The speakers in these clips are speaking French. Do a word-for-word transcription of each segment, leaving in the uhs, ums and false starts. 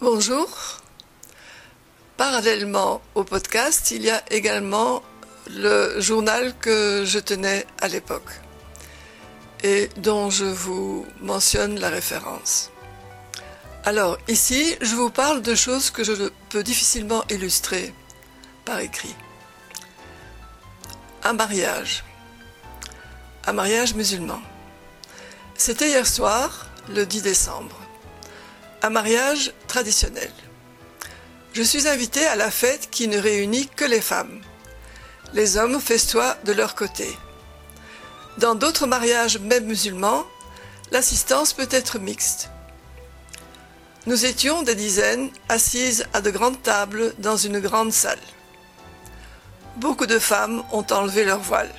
Bonjour. Parallèlement au podcast, il y a également le journal que je tenais à l'époque et dont je vous mentionne la référence. Alors ici, je vous parle de choses que je peux difficilement illustrer par écrit. Un mariage. Un mariage musulman. C'était hier soir, le dix décembre. Un mariage traditionnel. Je suis invitée à la fête qui ne réunit que les femmes. Les hommes festoient de leur côté. Dans d'autres mariages, même musulmans, l'assistance peut être mixte. Nous étions des dizaines assises à de grandes tables dans une grande salle. Beaucoup de femmes ont enlevé leur voile.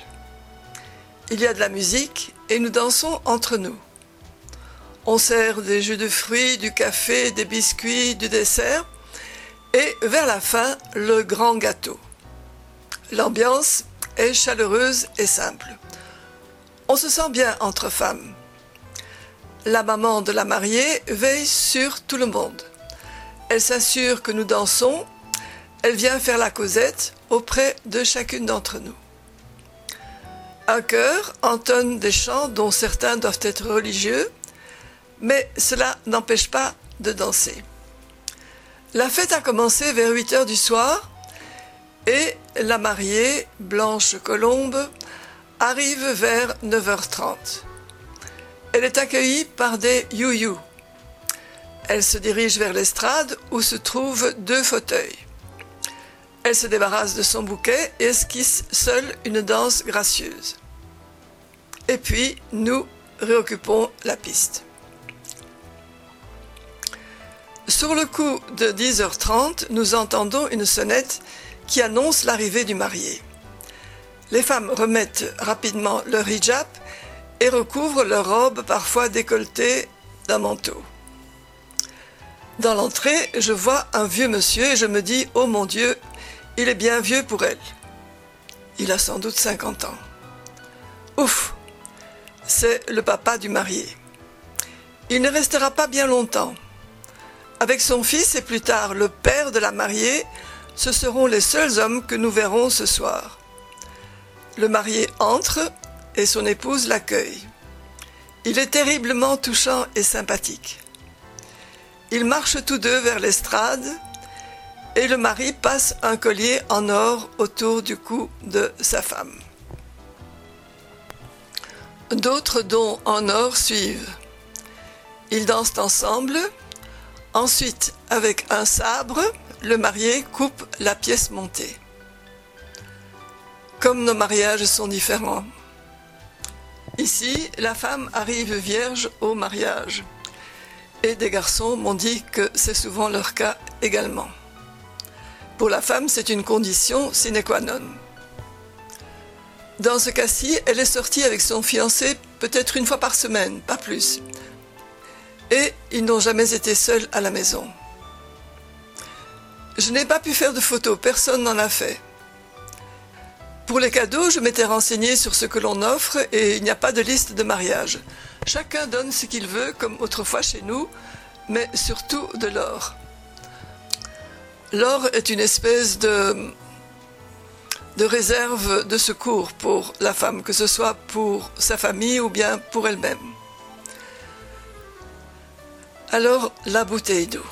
Il y a de la musique et nous dansons entre nous. On sert des jus de fruits, du café, des biscuits, du dessert et vers la fin, le grand gâteau. L'ambiance est chaleureuse et simple. On se sent bien entre femmes. La maman de la mariée veille sur tout le monde. Elle s'assure que nous dansons. Elle vient faire la causette auprès de chacune d'entre nous. Un chœur entonne des chants dont certains doivent être religieux, mais cela n'empêche pas de danser. La fête a commencé vers huit heures du soir et la mariée, Blanche Colombe, arrive vers neuf heures trente. Elle est accueillie par des you-you. Elle se dirige vers l'estrade où se trouvent deux fauteuils. Elle se débarrasse de son bouquet et esquisse seule une danse gracieuse. Et puis, nous réoccupons la piste. Sur le coup de dix heures trente, nous entendons une sonnette qui annonce l'arrivée du marié. Les femmes remettent rapidement leur hijab et recouvrent leur robe parfois décolletée d'un manteau. Dans l'entrée, je vois un vieux monsieur et je me dis « Oh mon Dieu, il est bien vieux pour elle. » Il a sans doute cinquante ans. Ouf, c'est le papa du marié. Il ne restera pas bien longtemps. Avec son fils et plus tard le père de la mariée, ce seront les seuls hommes que nous verrons ce soir. Le marié entre et son épouse l'accueille. Il est terriblement touchant et sympathique. Ils marchent tous deux vers l'estrade et le mari passe un collier en or autour du cou de sa femme. D'autres dons en or suivent. Ils dansent ensemble. Ensuite, avec un sabre, le marié coupe la pièce montée. Comme nos mariages sont différents. Ici, la femme arrive vierge au mariage. Et des garçons m'ont dit que c'est souvent leur cas également. Pour la femme, c'est une condition sine qua non. Dans ce cas-ci, elle est sortie avec son fiancé peut-être une fois par semaine, pas plus. Et ils n'ont jamais été seuls à la maison. Je n'ai pas pu faire de photos, personne n'en a fait. Pour les cadeaux, je m'étais renseignée sur ce que l'on offre et il n'y a pas de liste de mariage. Chacun donne ce qu'il veut, comme autrefois chez nous, mais surtout de l'or. L'or est une espèce de, de réserve de secours pour la femme, que ce soit pour sa famille ou bien pour elle-même. Alors, la bouteille d'eau.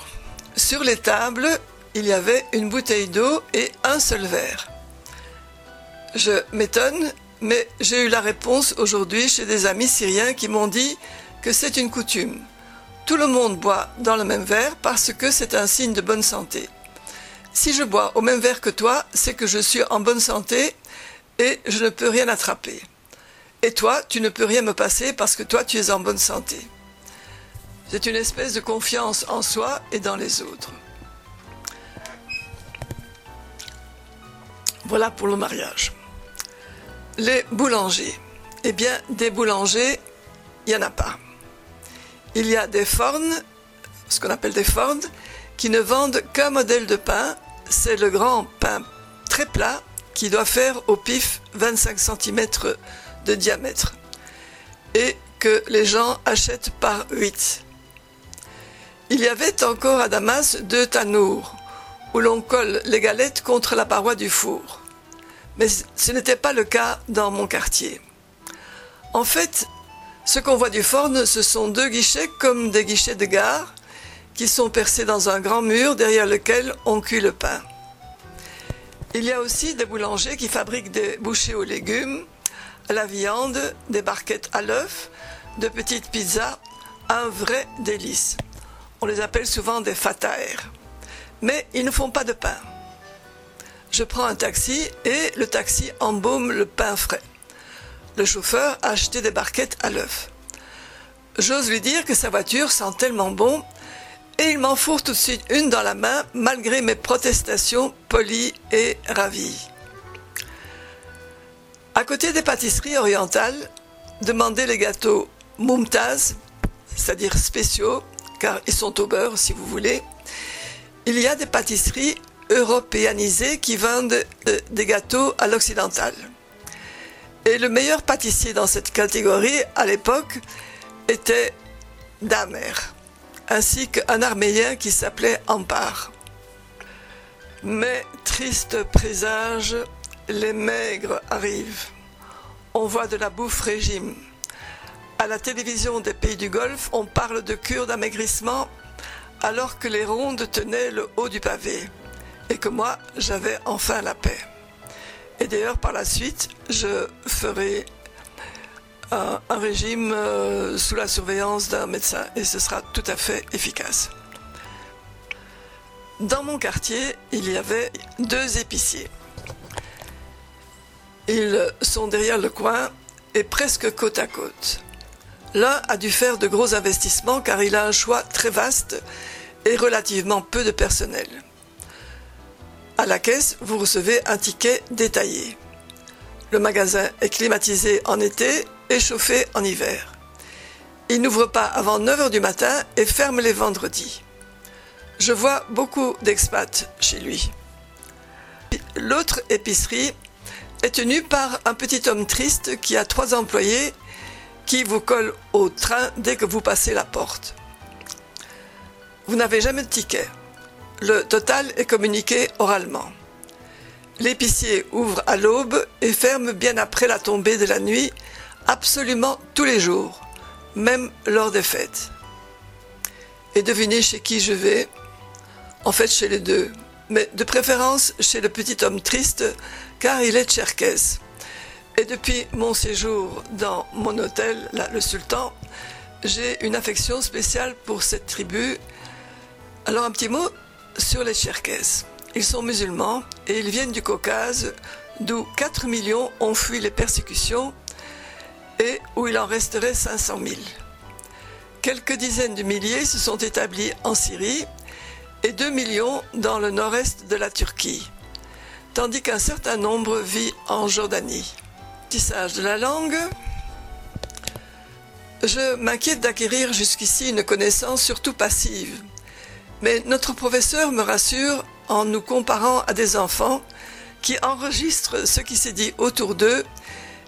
Sur les tables, il y avait une bouteille d'eau et un seul verre. Je m'étonne, mais j'ai eu la réponse aujourd'hui chez des amis syriens qui m'ont dit que c'est une coutume. Tout le monde boit dans le même verre parce que c'est un signe de bonne santé. Si je bois au même verre que toi, c'est que je suis en bonne santé et je ne peux rien attraper. Et toi, tu ne peux rien me passer parce que toi, tu es en bonne santé. C'est une espèce de confiance en soi et dans les autres. Voilà pour le mariage. Les boulangers. Eh bien, des boulangers, il n'y en a pas. Il y a des fornes, ce qu'on appelle des fornes, qui ne vendent qu'un modèle de pain. C'est le grand pain très plat qui doit faire au pif vingt-cinq centimètres de diamètre et que les gens achètent par huit. Il y avait encore à Damas deux tanours, où l'on colle les galettes contre la paroi du four. Mais ce n'était pas le cas dans mon quartier. En fait, ce qu'on voit du Forn, ce sont deux guichets comme des guichets de gare, qui sont percés dans un grand mur derrière lequel on cuit le pain. Il y a aussi des boulangers qui fabriquent des bouchées aux légumes, à la viande, des barquettes à l'œuf, de petites pizzas, un vrai délice. On les appelle souvent des fataires. Mais ils ne font pas de pain. Je prends un taxi et le taxi embaume le pain frais. Le chauffeur a acheté des barquettes à l'œuf. J'ose lui dire que sa voiture sent tellement bon et il m'enfourre tout de suite une dans la main malgré mes protestations polies et ravies. À côté des pâtisseries orientales, demandez les gâteaux mumtaz, c'est-à-dire spéciaux, car ils sont au beurre si vous voulez. Il y a des pâtisseries européanisées qui vendent des gâteaux à l'occidental. Et le meilleur pâtissier dans cette catégorie, à l'époque, était Damer, ainsi qu'un Arménien qui s'appelait Ampar. Mais, triste présage, les maigres arrivent. On voit de la bouffe régime. À la télévision des pays du Golfe, on parle de cure d'amaigrissement, alors que les rondes tenaient le haut du pavé, et que moi, j'avais enfin la paix. Et d'ailleurs, par la suite, je ferai un, un régime euh, sous la surveillance d'un médecin, et ce sera tout à fait efficace. Dans mon quartier, il y avait deux épiciers. Ils sont derrière le coin, et presque côte à côte. L'un a dû faire de gros investissements car il a un choix très vaste et relativement peu de personnel. À la caisse, vous recevez un ticket détaillé. Le magasin est climatisé en été et chauffé en hiver. Il n'ouvre pas avant neuf heures du matin et ferme les vendredis. Je vois beaucoup d'expats chez lui. L'autre épicerie est tenue par un petit homme triste qui a trois employés qui vous colle au train dès que vous passez la porte. Vous n'avez jamais de ticket. Le total est communiqué oralement. L'épicier ouvre à l'aube et ferme bien après la tombée de la nuit, absolument tous les jours, même lors des fêtes. Et devinez chez qui je vais ? En fait, chez les deux, mais de préférence chez le petit homme triste, car il est Cherkès. Et depuis mon séjour dans mon hôtel, là, le Sultan, j'ai une affection spéciale pour cette tribu. Alors un petit mot sur les Cherkès. Ils sont musulmans et ils viennent du Caucase, d'où quatre millions ont fui les persécutions et où il en resterait cinq cent mille. Quelques dizaines de milliers se sont établis en Syrie et deux millions dans le nord-est de la Turquie, tandis qu'un certain nombre vit en Jordanie. Apprentissage de la langue. Je m'inquiète d'acquérir jusqu'ici une connaissance surtout passive. Mais notre professeur me rassure en nous comparant à des enfants qui enregistrent ce qui s'est dit autour d'eux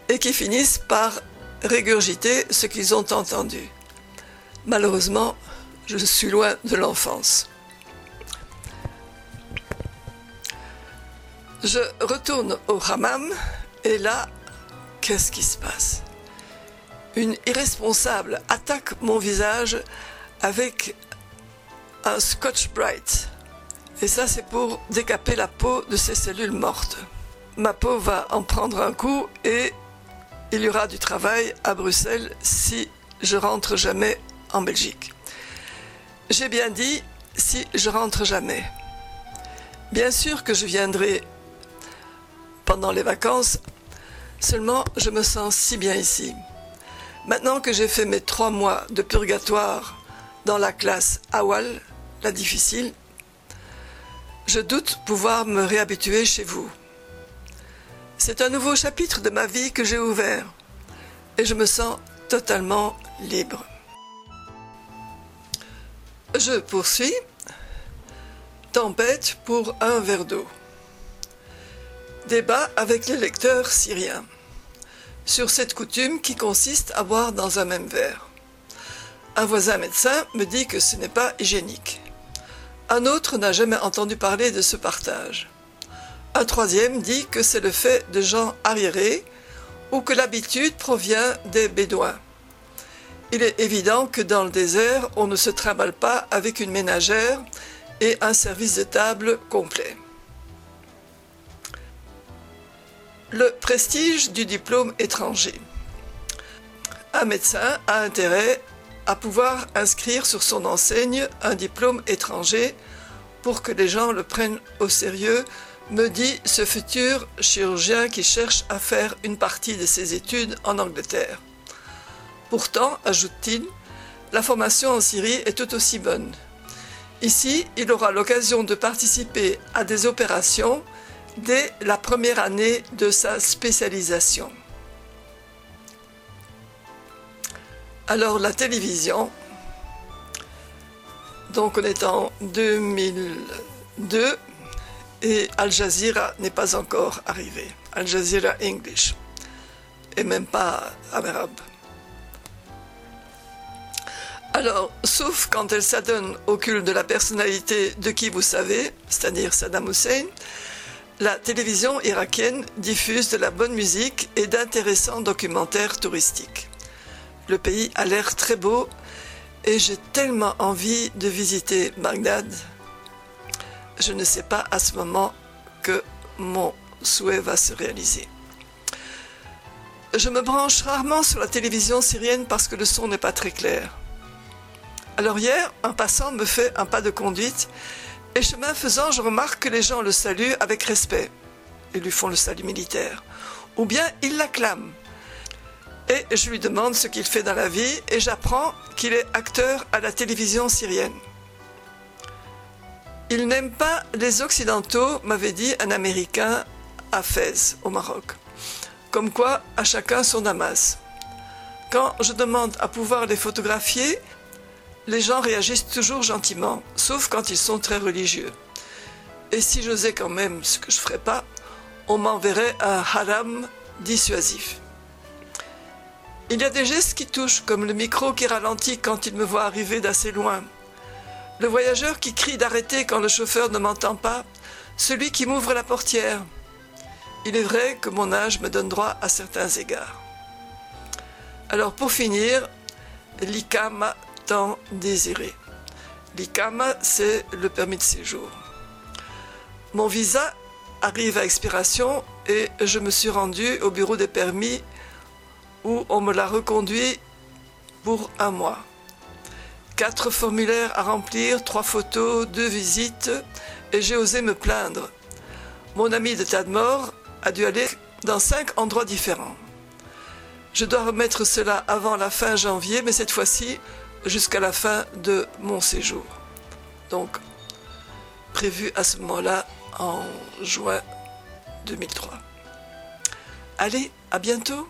et qui finissent par régurgiter ce qu'ils ont entendu. Malheureusement, je suis loin de l'enfance. Je retourne au hammam et là, qu'est-ce qui se passe ? Une irresponsable attaque mon visage avec un Scotch-Brite. Et ça, c'est pour décaper la peau de ces cellules mortes. Ma peau va en prendre un coup et il y aura du travail à Bruxelles si je rentre jamais en Belgique. J'ai bien dit si je rentre jamais. Bien sûr que je viendrai pendant les vacances. Seulement, je me sens si bien ici. Maintenant que j'ai fait mes trois mois de purgatoire dans la classe Awal, la difficile, je doute pouvoir me réhabituer chez vous. C'est un nouveau chapitre de ma vie que j'ai ouvert et je me sens totalement libre. Je poursuis. Tempête pour un verre d'eau. Débat avec les lecteurs syriens sur cette coutume qui consiste à boire dans un même verre. Un voisin médecin me dit que ce n'est pas hygiénique. Un autre n'a jamais entendu parler de ce partage. Un troisième dit que c'est le fait de gens arriérés ou que l'habitude provient des Bédouins. Il est évident que dans le désert, on ne se trimballe pas avec une ménagère et un service de table complet. Le prestige du diplôme étranger. Un médecin a intérêt à pouvoir inscrire sur son enseigne un diplôme étranger pour que les gens le prennent au sérieux, me dit ce futur chirurgien qui cherche à faire une partie de ses études en Angleterre. Pourtant, ajoute-t-il, la formation en Syrie est tout aussi bonne. Ici, il aura l'occasion de participer à des opérations dès la première année de sa spécialisation. Alors la télévision, donc on est en deux mille deux et Al Jazeera n'est pas encore arrivé. Al Jazeera English et même pas arabe. Alors, sauf quand elle s'adonne au culte de la personnalité de qui vous savez, c'est-à-dire Saddam Hussein, la télévision irakienne diffuse de la bonne musique et d'intéressants documentaires touristiques. Le pays a l'air très beau et j'ai tellement envie de visiter Bagdad. Je ne sais pas à ce moment que mon souhait va se réaliser. Je me branche rarement sur la télévision syrienne parce que le son n'est pas très clair. Alors hier, un passant me fait un pas de conduite. Et chemin faisant, je remarque que les gens le saluent avec respect. Ils lui font le salut militaire. Ou bien ils l'acclament. Et je lui demande ce qu'il fait dans la vie et j'apprends qu'il est acteur à la télévision syrienne. Il n'aime pas les Occidentaux, m'avait dit un Américain à Fès, au Maroc. Comme quoi, à chacun son Damas. Quand je demande à pouvoir les photographier, les gens réagissent toujours gentiment, sauf quand ils sont très religieux. Et si j'osais quand même ce que je ne ferais pas, on m'enverrait un haram dissuasif. Il y a des gestes qui touchent, comme le micro qui ralentit quand il me voit arriver d'assez loin, le voyageur qui crie d'arrêter quand le chauffeur ne m'entend pas, celui qui m'ouvre la portière. Il est vrai que mon âge me donne droit à certains égards. Alors pour finir, l'Ikama désiré. L'Ikama, c'est le permis de séjour. Mon visa arrive à expiration et je me suis rendu au bureau des permis où on me l'a reconduit pour un mois. Quatre formulaires à remplir, trois photos, deux visites et j'ai osé me plaindre. Mon ami de Tadmor a dû aller dans cinq endroits différents. Je dois remettre cela avant la fin janvier, mais cette fois-ci, jusqu'à la fin de mon séjour. Donc, prévu à ce moment-là, en juin deux mille trois. Allez, à bientôt!